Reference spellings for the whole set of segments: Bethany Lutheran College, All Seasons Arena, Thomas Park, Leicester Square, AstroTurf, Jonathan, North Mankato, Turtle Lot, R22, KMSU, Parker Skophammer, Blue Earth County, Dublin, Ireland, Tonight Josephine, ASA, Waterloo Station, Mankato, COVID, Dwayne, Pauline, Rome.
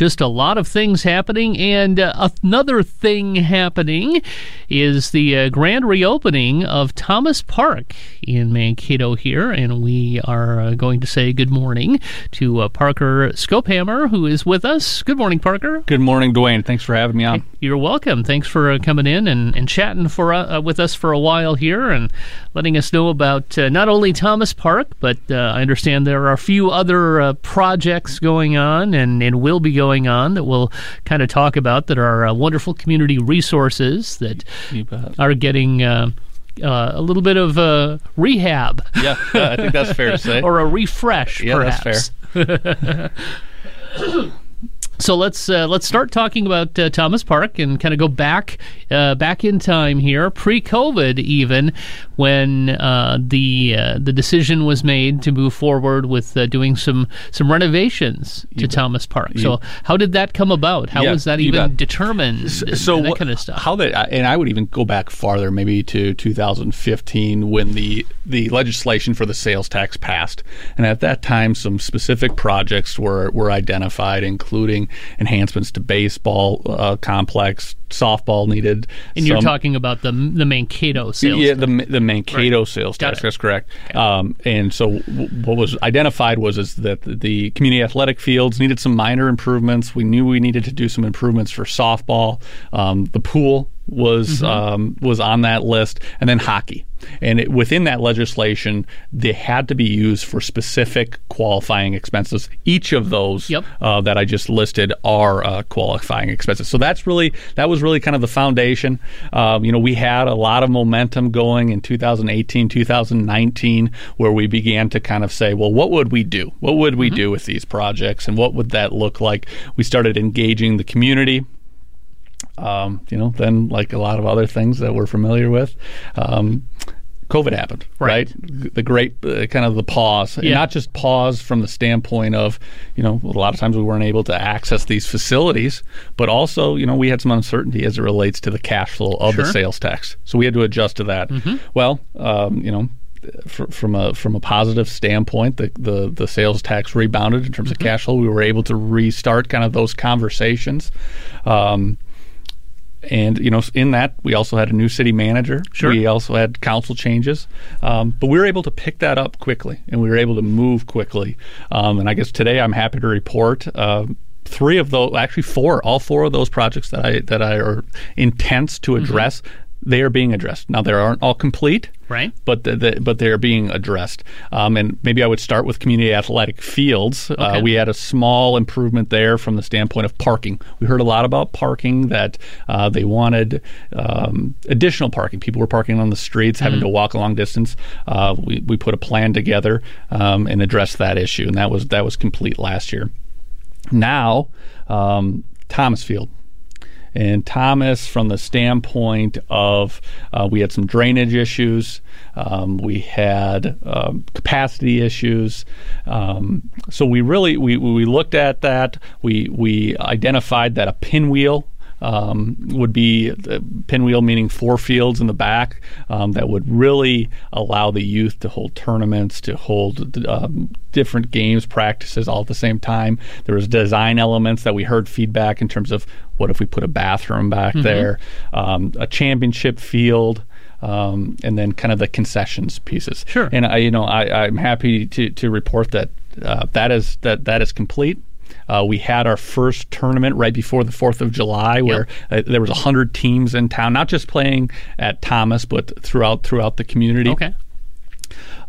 Just a lot of things happening. And another thing happening is the grand reopening of Thomas Park in Mankato here. And we are going to say good morning to Parker Skophammer, who is with us. Good morning, Parker. Good morning, Dwayne. Thanks for having me on. You're welcome. Thanks for coming in and chatting for with us for a while here and letting us know about not only Thomas Park, but I understand there are a few other projects going on and will be going on that we'll kind of talk about that are wonderful community resources that are getting a little bit of rehab. Yeah, I think that's fair to say. Or a refresh, perhaps. Yeah, that's fair. So let's start talking about Thomas Park and kind of go back in time here, pre-COVID even, when the decision was made to move forward with doing some renovations to Thomas Park. So how did that come about? How was that even determined? So that kind of stuff. And I would even go back farther, maybe to 2015, when the legislation for the sales tax passed, and at that time some specific projects were identified, including enhancements to baseball complex, softball needed. And you're talking about the Mankato sales tax. Yeah, the Mankato sales tax, that's correct. Okay. And so what was identified was that the community athletic fields needed some minor improvements. We knew we needed to do some improvements for softball. The pool was on that list, and then hockey. And within that legislation, they had to be used for specific qualifying expenses. Each of those that I just listed are qualifying expenses. So that was really kind of the foundation. We had a lot of momentum going in 2018, 2019, where we began to kind of say, well, what would we do? What would we do with these projects, and what would that look like? We started engaging the community. Then like a lot of other things that we're familiar with, COVID happened, right? The great kind of the pause, and not just pause from the standpoint of, a lot of times we weren't able to access these facilities, but also, we had some uncertainty as it relates to the cash flow of the sales tax. So we had to adjust to that. Well, from a positive standpoint, the sales tax rebounded in terms of cash flow. We were able to restart kind of those conversations. And, in that, we also had a new city manager. We also had council changes. But we were able to pick that up quickly, and we were able to move quickly. And I guess today I'm happy to report all four of those projects that I are intents to address, they are being addressed. Now, they aren't all complete, right? But they are being addressed. And maybe I would start with community athletic fields. Okay. We had a small improvement there from the standpoint of parking. We heard a lot about parking, that they wanted additional parking. People were parking on the streets, having to walk a long distance. We put a plan together and addressed that issue, and that was complete last year. Now, Thomas Field. And Thomas, from the standpoint of we had some drainage issues, we had capacity issues, so we looked at that. We identified that a pinwheel would be the pinwheel, meaning 4 fields in the back, that would really allow the youth to hold tournaments, to hold different games, practices all at the same time. There was design elements that we heard feedback in terms of, what if we put a bathroom back there, a championship field, and then kind of the concessions pieces. Sure. And I'm happy to report that that is complete. We had our first tournament right before the 4th of July, where there was 100 teams in town, not just playing at Thomas, but throughout the community. Okay.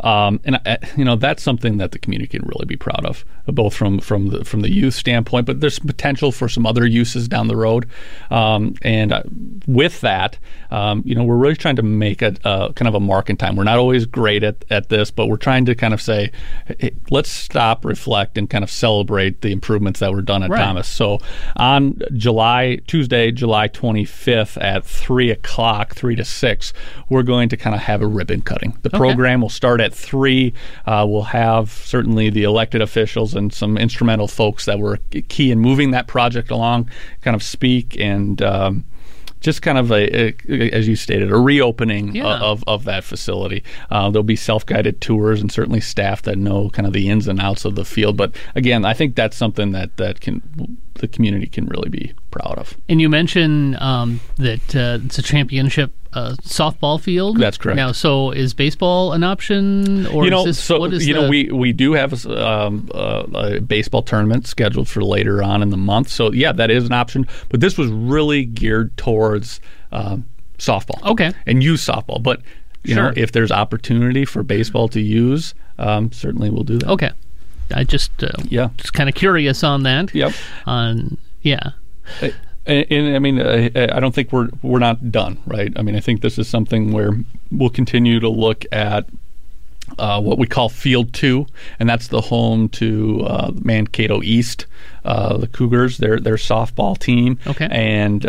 That's something that the community can really be proud of, both from the youth standpoint, but there's potential for some other uses down the road. And with that, we're really trying to make a kind of a mark in time. We're not always great at this, but we're trying to kind of say, hey, let's stop, reflect, and kind of celebrate the improvements that were done at Thomas. So on Tuesday, July 25th at 3 to 6, we're going to kind of have a ribbon cutting. The program will start at 3. We'll have certainly the elected officials and some instrumental folks that were key in moving that project along kind of speak and just kind of a as you stated, a reopening of that facility. There'll be self-guided tours and certainly staff that know kind of the ins and outs of the field. But again, I think that's something that the community can really be proud of. And you mentioned that it's a championship softball field. That's correct. Now, so is baseball an option? Or we do have a baseball tournament scheduled for later on in the month. So yeah, that is an option. But this was really geared towards softball. Okay. And youth softball. But you know, if there's opportunity for baseball to use, certainly we'll do that. Okay. I just kind of curious on that. Yep. And I mean, I don't think we're not done, right? I mean, I think this is something where we'll continue to look at what we call Field 2, and that's the home to Mankato East, the Cougars, their softball team. Okay. And,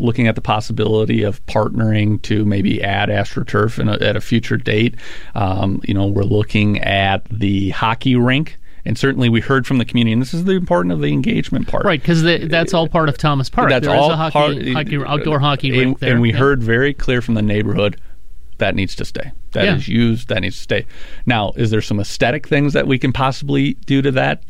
looking at the possibility of partnering to maybe add AstroTurf at a future date. We're looking at the hockey rink. And certainly we heard from the community, and this is the important of the engagement part. Right, because that's all part of Thomas Park. Outdoor hockey rink there. And we heard very clear from the neighborhood, that needs to stay. That is used, that needs to stay. Now, is there some aesthetic things that we can possibly do to that,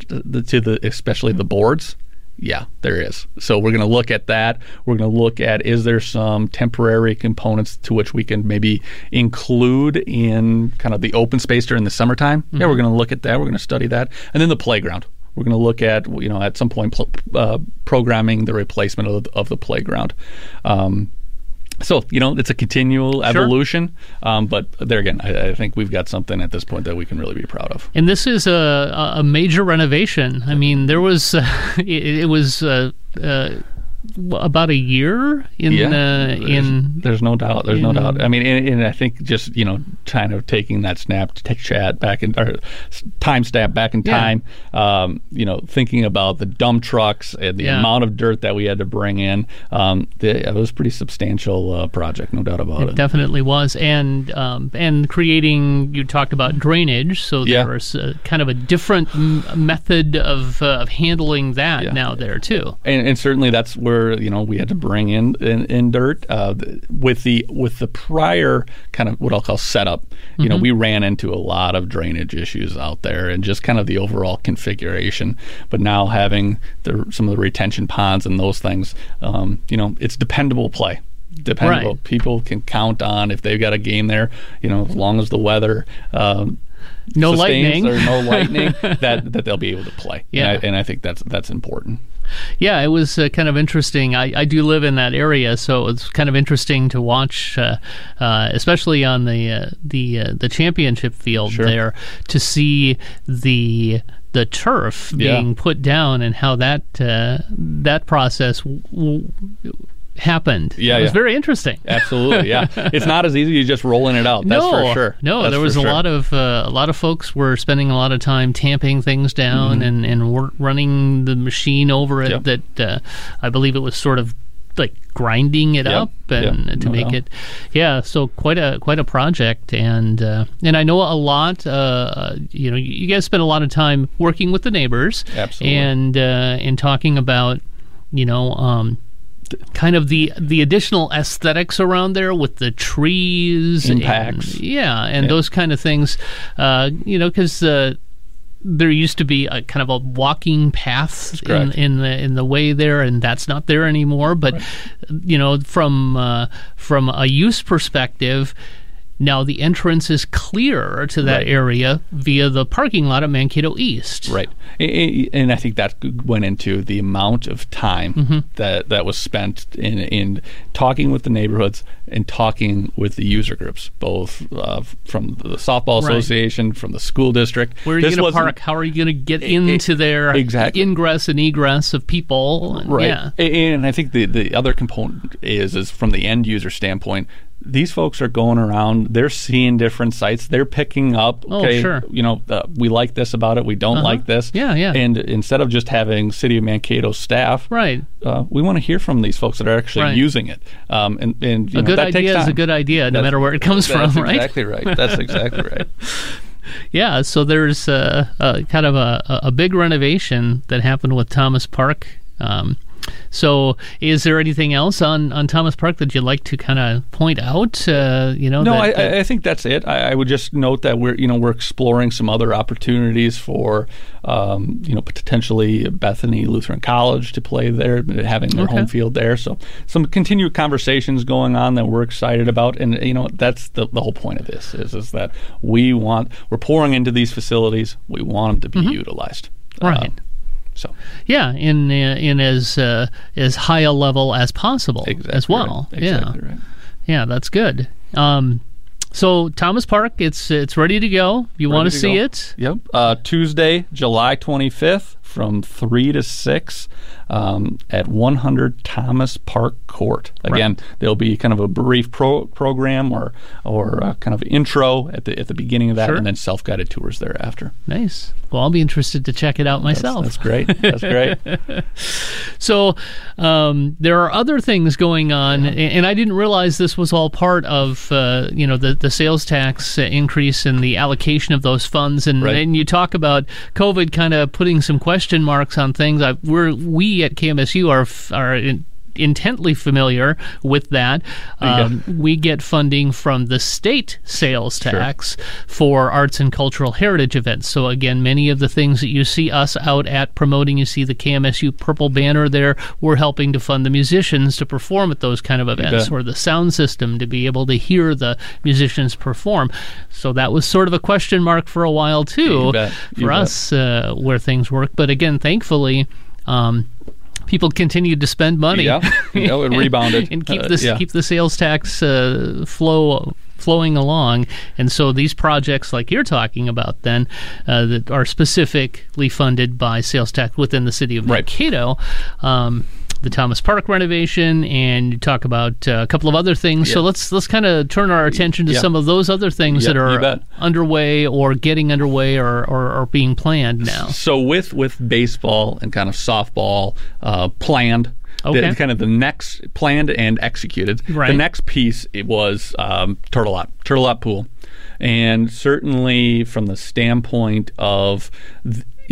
especially the boards? Yeah, there is. So we're going to look at that. We're going to look at, is there some temporary components to which we can maybe include in kind of the open space during the summertime? Mm-hmm. Yeah, we're going to look at that. We're going to study that. And then the playground. We're going to look at, at some point, programming the replacement of the playground. So, it's a continual evolution, but there again, I think we've got something at this point that we can really be proud of. And this is a major renovation. I mean, there was, about a year in... There's no doubt. I mean, and I think just, kind of taking that timestamp back in time, thinking about the dump trucks and the amount of dirt that we had to bring in, it was a pretty substantial project, no doubt about it. It definitely was. And creating, you talked about drainage, so there's kind of a different method of handling that now there, too. And certainly that's where we had to bring in dirt with the prior kind of what I'll call setup. Mm-hmm. We ran into a lot of drainage issues out there and just kind of the overall configuration. But now having some of the retention ponds and those things, it's dependable play. Dependable. Right. People can count on if they've got a game there. As long as the weather. No lightning. Or no lightning that they'll be able to play. Yeah. And I think that's important. Yeah, it was kind of interesting. I do live in that area, so it's kind of interesting to watch, especially on the championship field there, to see the turf being put down and how that process happened. Yeah, it was very interesting. Absolutely, yeah. It's not as easy as just rolling it out. That's for sure. No, there was a lot of folks were spending a lot of time tamping things down and running the machine over it. Yep. That I believe it was sort of like grinding it up and to make it. Yeah, so quite a project, and I know a lot. You guys spend a lot of time working with the neighbors. Absolutely. And talking about kind of the additional aesthetics around there with the trees impacts and those kind of things, because there used to be a kind of a walking path in the way there, and that's not there anymore. But from a use perspective, now the entrance is clear to that area via the parking lot at Mankato East. Right. And I think that went into the amount of time that was spent in talking with the neighborhoods and talking with the user groups, both from the softball association, from the school district. Where are you going to park? How are you going to get into their ingress and egress of people? And, right. Yeah. And I think the other component is from the end user standpoint, these folks are going around, they're seeing different sites, they're picking up, we like this about it, we don't like this. Yeah, yeah. And instead of just having City of Mankato staff, we want to hear from these folks that are actually using it. And a good idea is a good idea, no matter where it comes from, right? Exactly right. That's exactly right. Yeah, so there's kind of a big renovation that happened with Thomas Park So is there anything else on Thomas Park that you'd like to kind of point out? I think that's it. I would just note that we're exploring some other opportunities for potentially Bethany Lutheran College to play there, having their home field there. So some continued conversations going on that we're excited about, and that's the whole point of this is that we're pouring into these facilities. We want them to be utilized. Right. So yeah, in as high a level as possible as well. Right. Exactly right. Yeah, that's good. So Thomas Park, it's ready to go. You want to see it? Yep. Tuesday, July 25th, from 3 to 6, at 100 Thomas Park Court. Again, there'll be kind of a brief program or kind of intro at the beginning of that, and then self-guided tours thereafter. Nice. Well, I'll be interested to check it out myself. That's great. So there are other things going on, and I didn't realize this was all part of the sales tax increase and the allocation of those funds. And you talk about COVID kind of putting some question marks on things. We at KMSU are intently familiar with that. We get funding from the state sales tax for arts and cultural heritage events. So again, many of the things that you see us out at promoting, you see the KMSU purple banner there, we're helping to fund the musicians to perform at those kind of events, or the sound system to be able to hear the musicians perform. So that was sort of a question mark for a while too for us where things work. But again, thankfully, people continued to spend money. It rebounded. And keep the sales tax flowing along. And so these projects like you're talking about then that are specifically funded by sales tax within the city of Mankato, the Thomas Park renovation, and you talk about a couple of other things. Yeah. So let's kind of turn our attention to some of those other things that are underway or getting underway or being planned now. So with baseball and kind of softball planned, kind of the next planned and executed. Right. The next piece it was Turtle Lot pool, and certainly from the standpoint of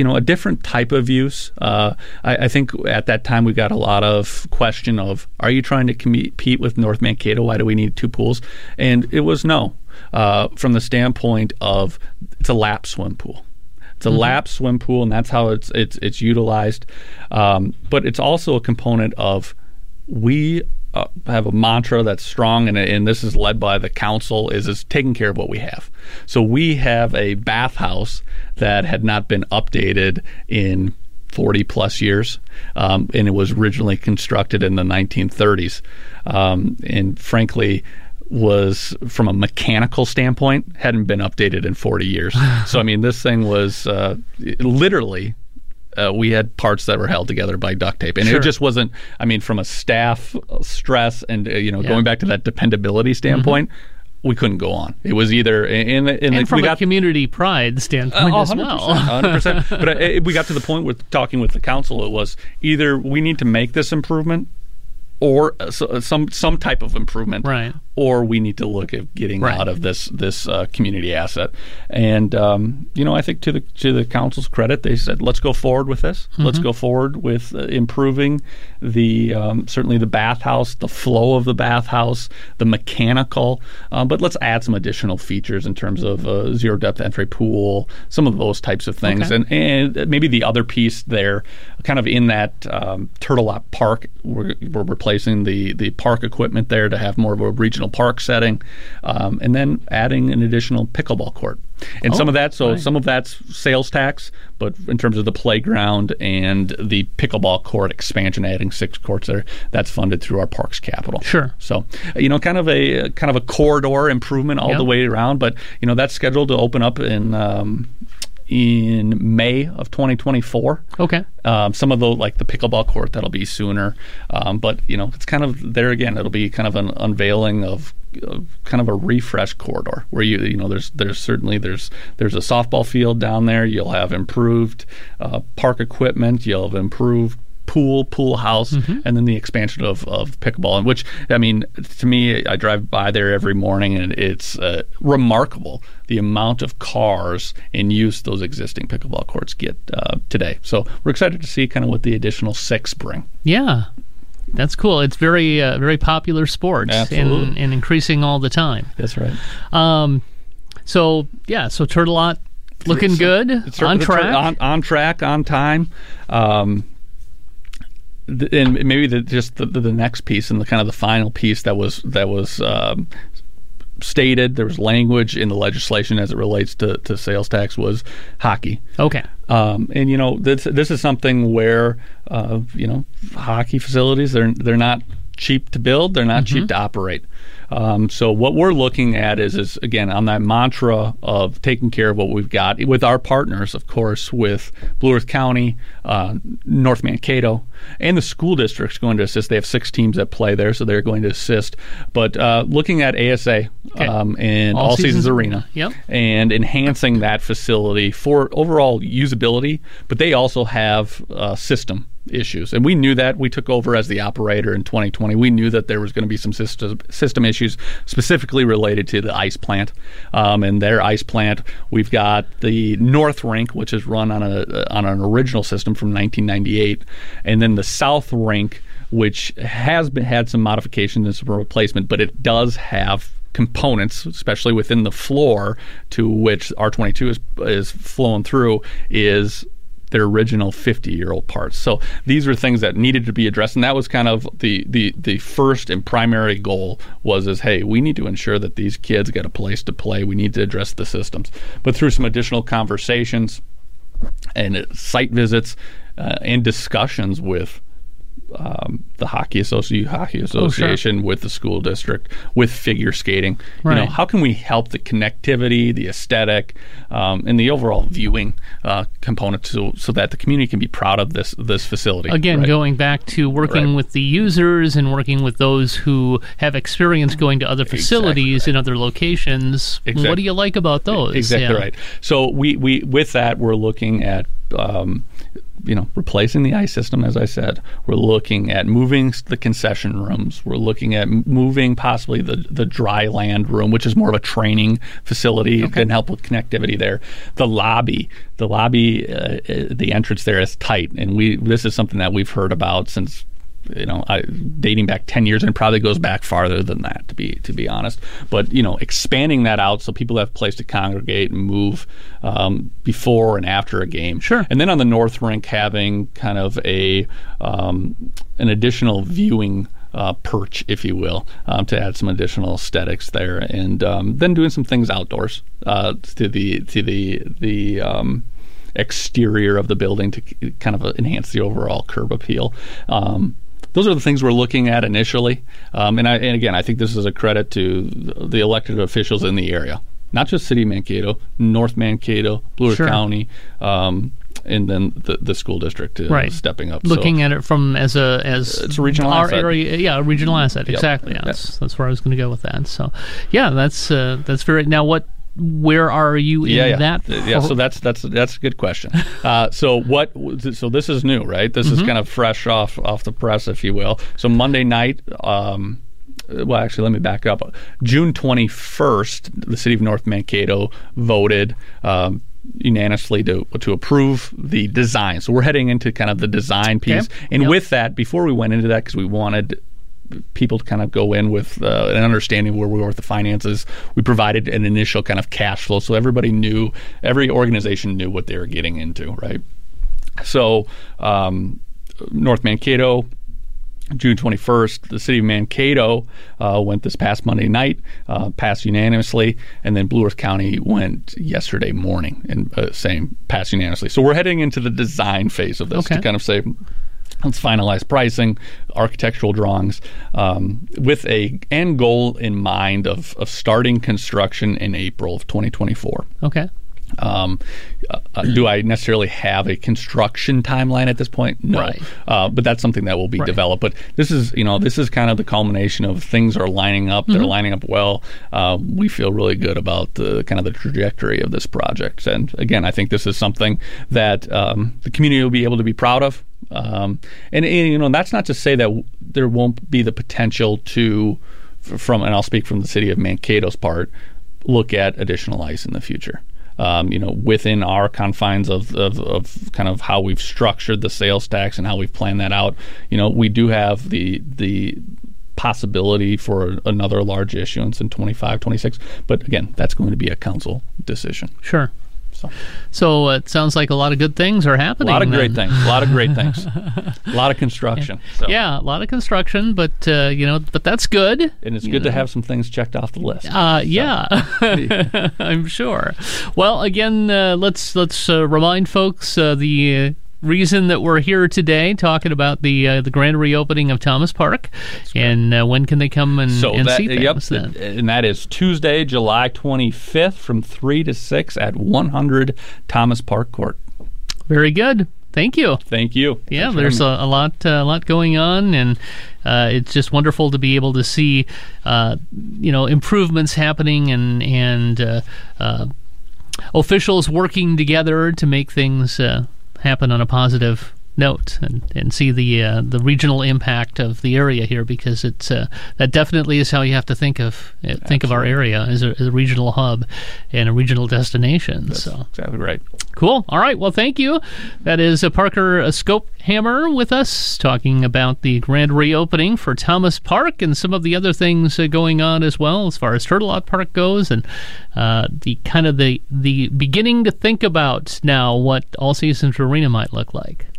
a different type of use. I think at that time we got a lot of question of, are you trying to compete with North Mankato? Why do we need two pools? And it was no. From the standpoint of, it's a lap swim pool. It's a lap swim pool, and that's how it's utilized. But it's also a component of we have a mantra that's strong, and this is led by the council, is taking care of what we have. So we have a bathhouse that had not been updated in 40 plus years, and it was originally constructed in the 1930s, and frankly was, from a mechanical standpoint, hadn't been updated in 40 years. So I mean, this thing was literally, we had parts that were held together by duct tape, and it just wasn't. I mean, from a staff stress and going back to that dependability standpoint, we couldn't go on. It was either from a community pride standpoint as well. 100%. But we got to the point with talking with the council. It was either we need to make this improvement, or some type of improvement, or we need to look at getting out of this community asset. And I think to the council's credit, they said, let's go forward with this. Let's go forward with improving the certainly the bathhouse, the flow of the bathhouse, the mechanical. But let's add some additional features in terms of zero depth entry pool, some of those types of things, and maybe the other piece there, kind of in that Turtle Lot Park, we're replacing the park equipment there to have more of a regional park setting, and then adding an additional pickleball court. And some of that's sales tax, but in terms of the playground and the pickleball court expansion, adding 6 courts there, that's funded through our parks capital. Sure. So, kind of a corridor improvement all the way around, but that's scheduled to open up in May of 2024. Okay. Some of those, like the pickleball court, that'll be sooner. But, it's kind of there again. It'll be kind of an unveiling of kind of a refresh corridor where there's a softball field down there. You'll have improved park equipment. You'll have improved pool house, and then the expansion of pickleball, in which, I mean, to me, I drive by there every morning, and it's remarkable the amount of cars in use those existing pickleball courts get today. So we're excited to see kind of what the additional 6 bring. Yeah. That's cool. It's very very popular sport and increasing all the time. That's right. So Turtle Lot looking good, on track, on time. And maybe the next piece and the kind of the final piece that was stated, there was language in the legislation as it relates to sales tax, was hockey. Okay. And you know, this is something where hockey facilities, they're not cheap to build, they're not cheap to operate. So what we're looking at is again on that mantra of taking care of what we've got with our partners, of course, with Blue Earth County, North Mankato, and the school district's going to assist. They have 6 teams that play there, so they're going to assist. But looking at ASA and All Seasons Arena, and enhancing that facility for overall usability, but they also have system issues, and we knew that. We took over as the operator in 2020. We knew that there was going to be some system issues specifically related to the ice plant. And their ice plant, we've got the North Rink, which is run on an original system from 1998, and then the South Rink, which has had some modifications and some replacement, but it does have components, especially within the floor, to which R22 is flowing through, is their original 50-year-old parts. So these are things that needed to be addressed, and that was kind of the first and primary goal was, hey, we need to ensure that these kids get a place to play. We need to address the systems. But through some additional conversations and site visits and discussions with the Hockey Association, with the school district, with figure skating. Right. You know, how can we help the connectivity, the aesthetic, and the overall viewing component so that the community can be proud of this facility? Again, going back to working with the users and working with those who have experience going to other facilities in other locations. Exactly. What do you like about those? Exactly right. So we with that, we're looking at replacing the ice system, as I said. We're looking at moving the concession rooms. We're looking at moving possibly the dry land room, which is more of a training facility. It can help with connectivity there. The lobby, the entrance there is tight, and this is something that we've heard about since, dating back 10 years, and probably goes back farther than that, to be honest. But, expanding that out so people have a place to congregate and move before and after a game. Sure. And then on the North Rink, having kind of an additional viewing perch, if you will, to add some additional aesthetics there, and then doing some things outdoors to the exterior of the building to kind of enhance the overall curb appeal. Those are the things we're looking at initially. And again, I think this is a credit to the elected officials in the area, not just City Mankato, North Mankato, Blue Earth County, and then the school district stepping up. Looking at it from as a regional asset. A regional asset, exactly. Yep. That's where I was going to go with that. So, that's very. Now, where are you in that? Yeah, so that's a good question. So this is new, right? This is kind of fresh off the press, if you will. So Monday night, let me back up. June 21st, the city of North Mankato voted unanimously to approve the design. So we're heading into kind of the design piece. Okay. And with that, before we went into that, because we wanted people to kind of go in with an understanding where we were with the finances, we provided an initial kind of cash flow, so everybody knew, every organization knew what they were getting into, right? So North Mankato, June 21st, the city of Mankato went this past Monday night, passed unanimously, and then Blue Earth County went yesterday morning and same, passed unanimously. So we're heading into the design phase of this to kind of say, let's finalize pricing, architectural drawings, with a end goal in mind of starting construction in April of 2024. Okay. Do I necessarily have a construction timeline at this point? No. Right. But that's something that will be developed. But this is kind of the culmination of things are lining up. They're lining up well. We feel really good about the kind of the trajectory of this project. And again, I think this is something that the community will be able to be proud of. And you know, that's not to say that there won't be the potential to, from, and I'll speak from the city of Mankato's part, look at additional ice in the future. You know, within our confines of kind of how we've structured the sales tax and how we've planned that out, you know, we do have the possibility for another large issuance in 25, 26. But again, that's going to be a council decision. Sure. So it sounds like a lot of good things are happening. A lot of great things. A lot of great things. A lot of construction. So. Yeah, a lot of construction, but you know, but that's good. And it's good to have some things checked off the list. Yeah, so. I'm sure. Well, again, let's remind folks the reason that we're here today, talking about the grand reopening of Thomas Park, and when can they come and see things? Yep, and that is Tuesday, July 25th, from 3 to 6 at 100 Thomas Park Court. Very good. Thank you. Thank you. Yeah, thanks. There's a lot going on, and it's just wonderful to be able to see you know, improvements happening and officials working together to make things happen on a positive note, and see the regional impact of the area here, because it's that definitely is how you have to think of our area as a regional hub and a regional destination. That's so exactly right. Cool. All right. Well, thank you. That is Parker Skophammer with us talking about the grand reopening for Thomas Park and some of the other things going on as well, as far as Turtle Lot Park goes, and the beginning to think about now what All Seasons Arena might look like.